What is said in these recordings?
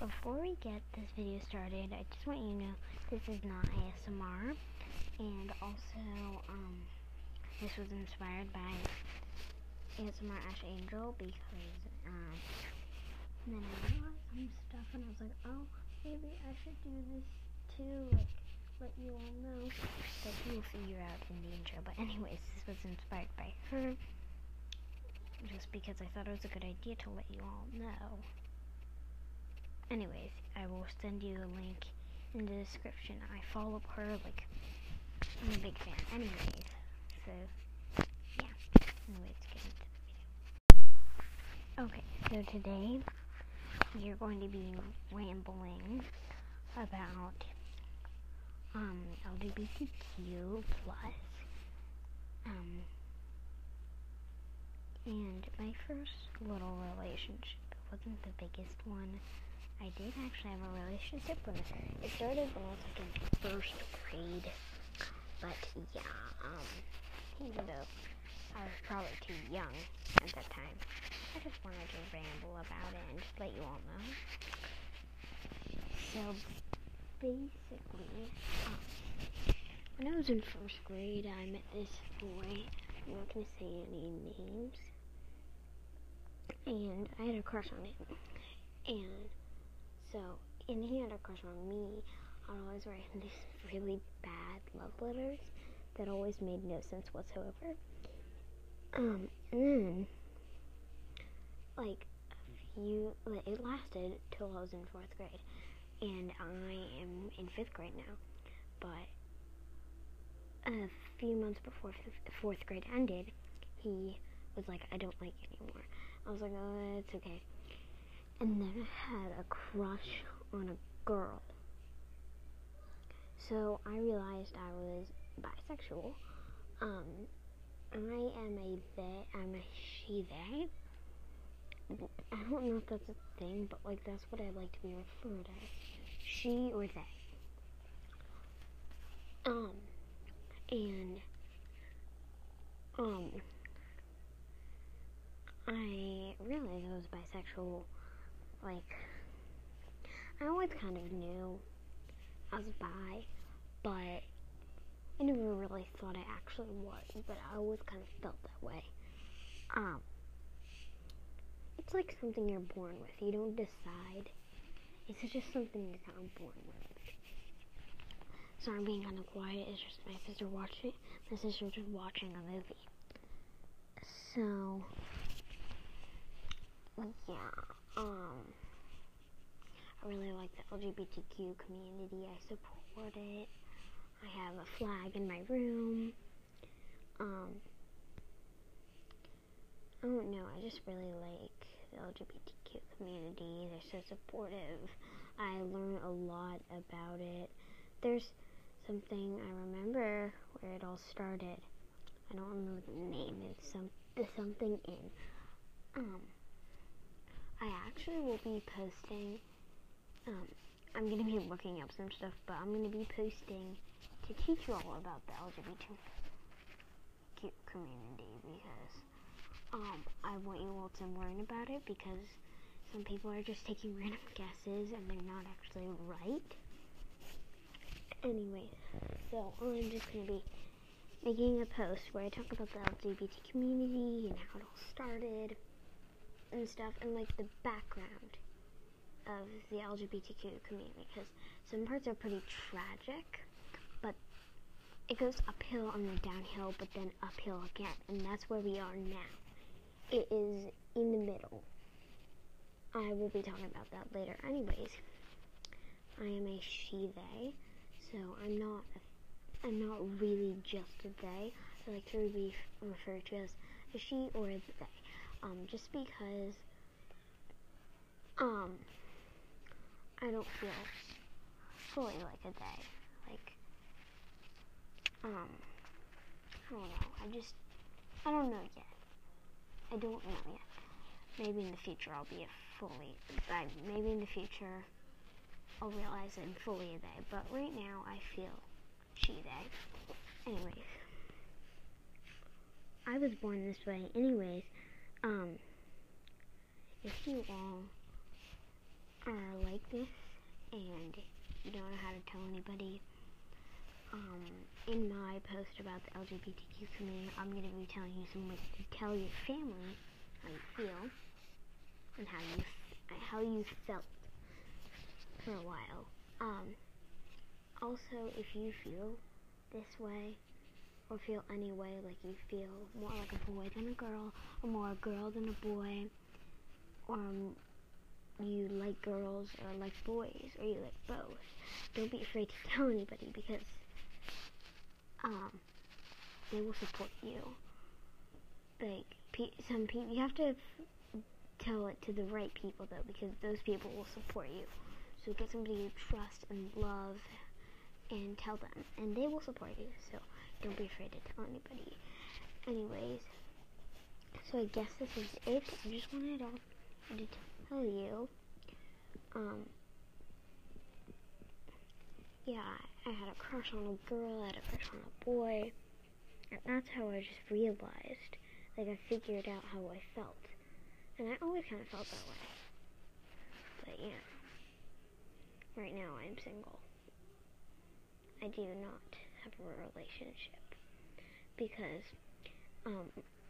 before we get this video started, I just want you to know this is not ASMR, and also this was inspired by ASMR Ash Angel because then I realized some stuff and I was like, oh, maybe I should do this too, like let you all know that you'll figure out in the intro. But anyways, this was inspired by her just because I thought it was a good idea to let you all know. Anyways, I will send you a link in the description. I follow her, like, I'm a big fan. Anyways, so, yeah. Anyways, get into the video. Okay, so today, you're going to be rambling about, LGBTQ+, and my first little relationship. It wasn't the biggest one. I did actually have a relationship with her. It started when I was like in first grade, but yeah, even though I was probably too young at that time, I just wanted to ramble about it and just let you all know. So basically, when I was in first grade, I met this boy. I'm not gonna say any names, and I had a crush on him, and he had a crush on me. I would always write these really bad love letters that always made no sense whatsoever. And then, like, it lasted till I was in fourth grade, and I am in fifth grade now, but a few months before fourth grade ended, he was like, I don't like you anymore. I was like, oh, it's okay. And then I had a crush on a girl. So I realized I was bisexual. I am a they, I'm a she they. I don't know if that's a thing, but like that's what I like to be referred as. She or they. I realized I was bisexual. Like, I always kind of knew I was bi, but I never really thought I actually was, but I always kind of felt that way. It's like something you're born with. You don't decide. It's just something you're kind of born with. Sorry, I'm being kind of quiet. It's just my sister watching. My sister was watching a movie. So, yeah. I really like the LGBTQ community. I support it. I have a flag in my room. I don't know, I just really like the LGBTQ community. They're so supportive. I learn a lot about it. There's something I remember where it all started. I don't remember the name. It's something in. I actually will be posting, I'm going to be looking up some stuff, but I'm going to be posting to teach you all about the LGBTQ community, because I want you all to learn about it, because some people are just taking random guesses and they're not actually right. Anyway, so I'm just going to be making a post where I talk about the LGBT community and how it all started and stuff, and like the background of the LGBTQ community, because some parts are pretty tragic, but it goes uphill and then downhill, but then uphill again, and that's where we are now. It is in the middle. I will be talking about that later. Anyways, I am a she they, so I'm not really just a they. I like to be referred to as a she or a they. Just because, I don't feel fully like a they, like, I don't know, I don't know yet, maybe in the future I'll be maybe in the future I'll realize I'm fully a they, but right now I feel she they. Anyways, I was born this way. Anyways, if you all are like this, and you don't know how to tell anybody. In my post about the LGBTQ community, I'm going to be telling you some ways to tell your family how you feel and how you felt for a while. Also, if you feel this way or feel any way, like you feel more like a boy than a girl or more a girl than a boy, or you like girls or like boys, or you like both, don't be afraid to tell anybody, because they will support you. Like, you have to tell it to the right people, though, because those people will support you. So get somebody you trust and love, and tell them, and they will support you. So don't be afraid to tell anybody. Anyways, so I guess this is it. I just wanted to tell you, yeah, I had a crush on a girl, I had a crush on a boy, and that's how I just realized, like, I figured out how I felt, and I always kind of felt that way, but yeah, right now I'm single. I do not have a relationship, because,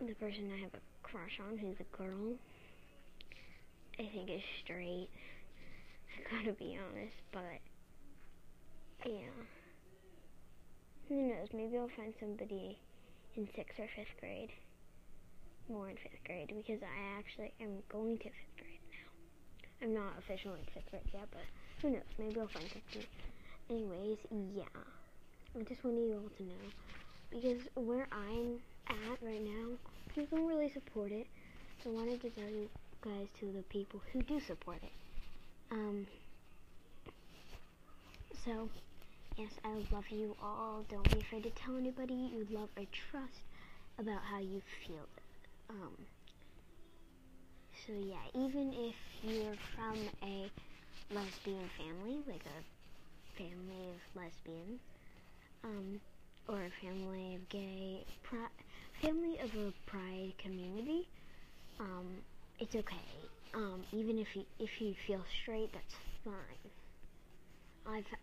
the person I have a crush on, who's a girl, I think is straight, I gotta be honest, but, yeah, who knows, maybe I'll find somebody in 6th or 5th grade, more in 5th grade, because I actually am going to 5th grade now. I'm not officially in 5th grade yet, but who knows, maybe I'll find somebody. Anyways, yeah, I just wanted you all to know, because where I'm at right now, people don't really support it, so I wanted to tell you guys to the people who do support it. So, yes, I love you all, don't be afraid to tell anybody you love or trust about how you feel. So yeah, even if you're from a lesbian family, like a family of lesbians, or a family of gay, family of a pride community, it's okay. Even if you feel straight, that's fine.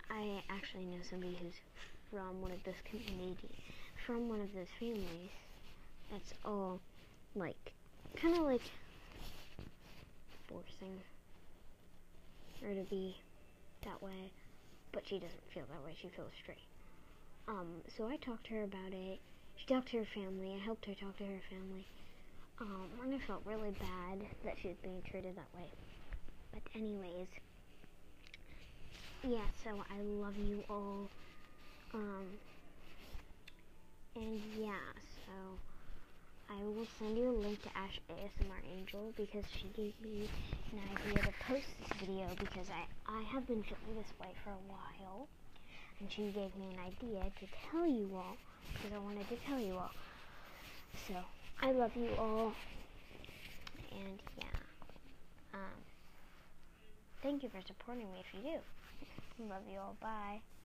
I actually know somebody who's from one of those communities, from one of those families, that's all, like, kind of like forcing her to be that way. But she doesn't feel that way, she feels straight. So I talked to her about it, she talked to her family, I helped her talk to her family, and I felt really bad that she was being treated that way. But anyways, yeah, so I love you all, and yeah, so I will send you a link to Ash ASMR Angel, because she gave me an idea to post this video, because I have been feeling this way for a while, and she gave me an idea to tell you all, because I wanted to tell you all. So, I love you all, and yeah, thank you for supporting me if you do. Love you all, bye.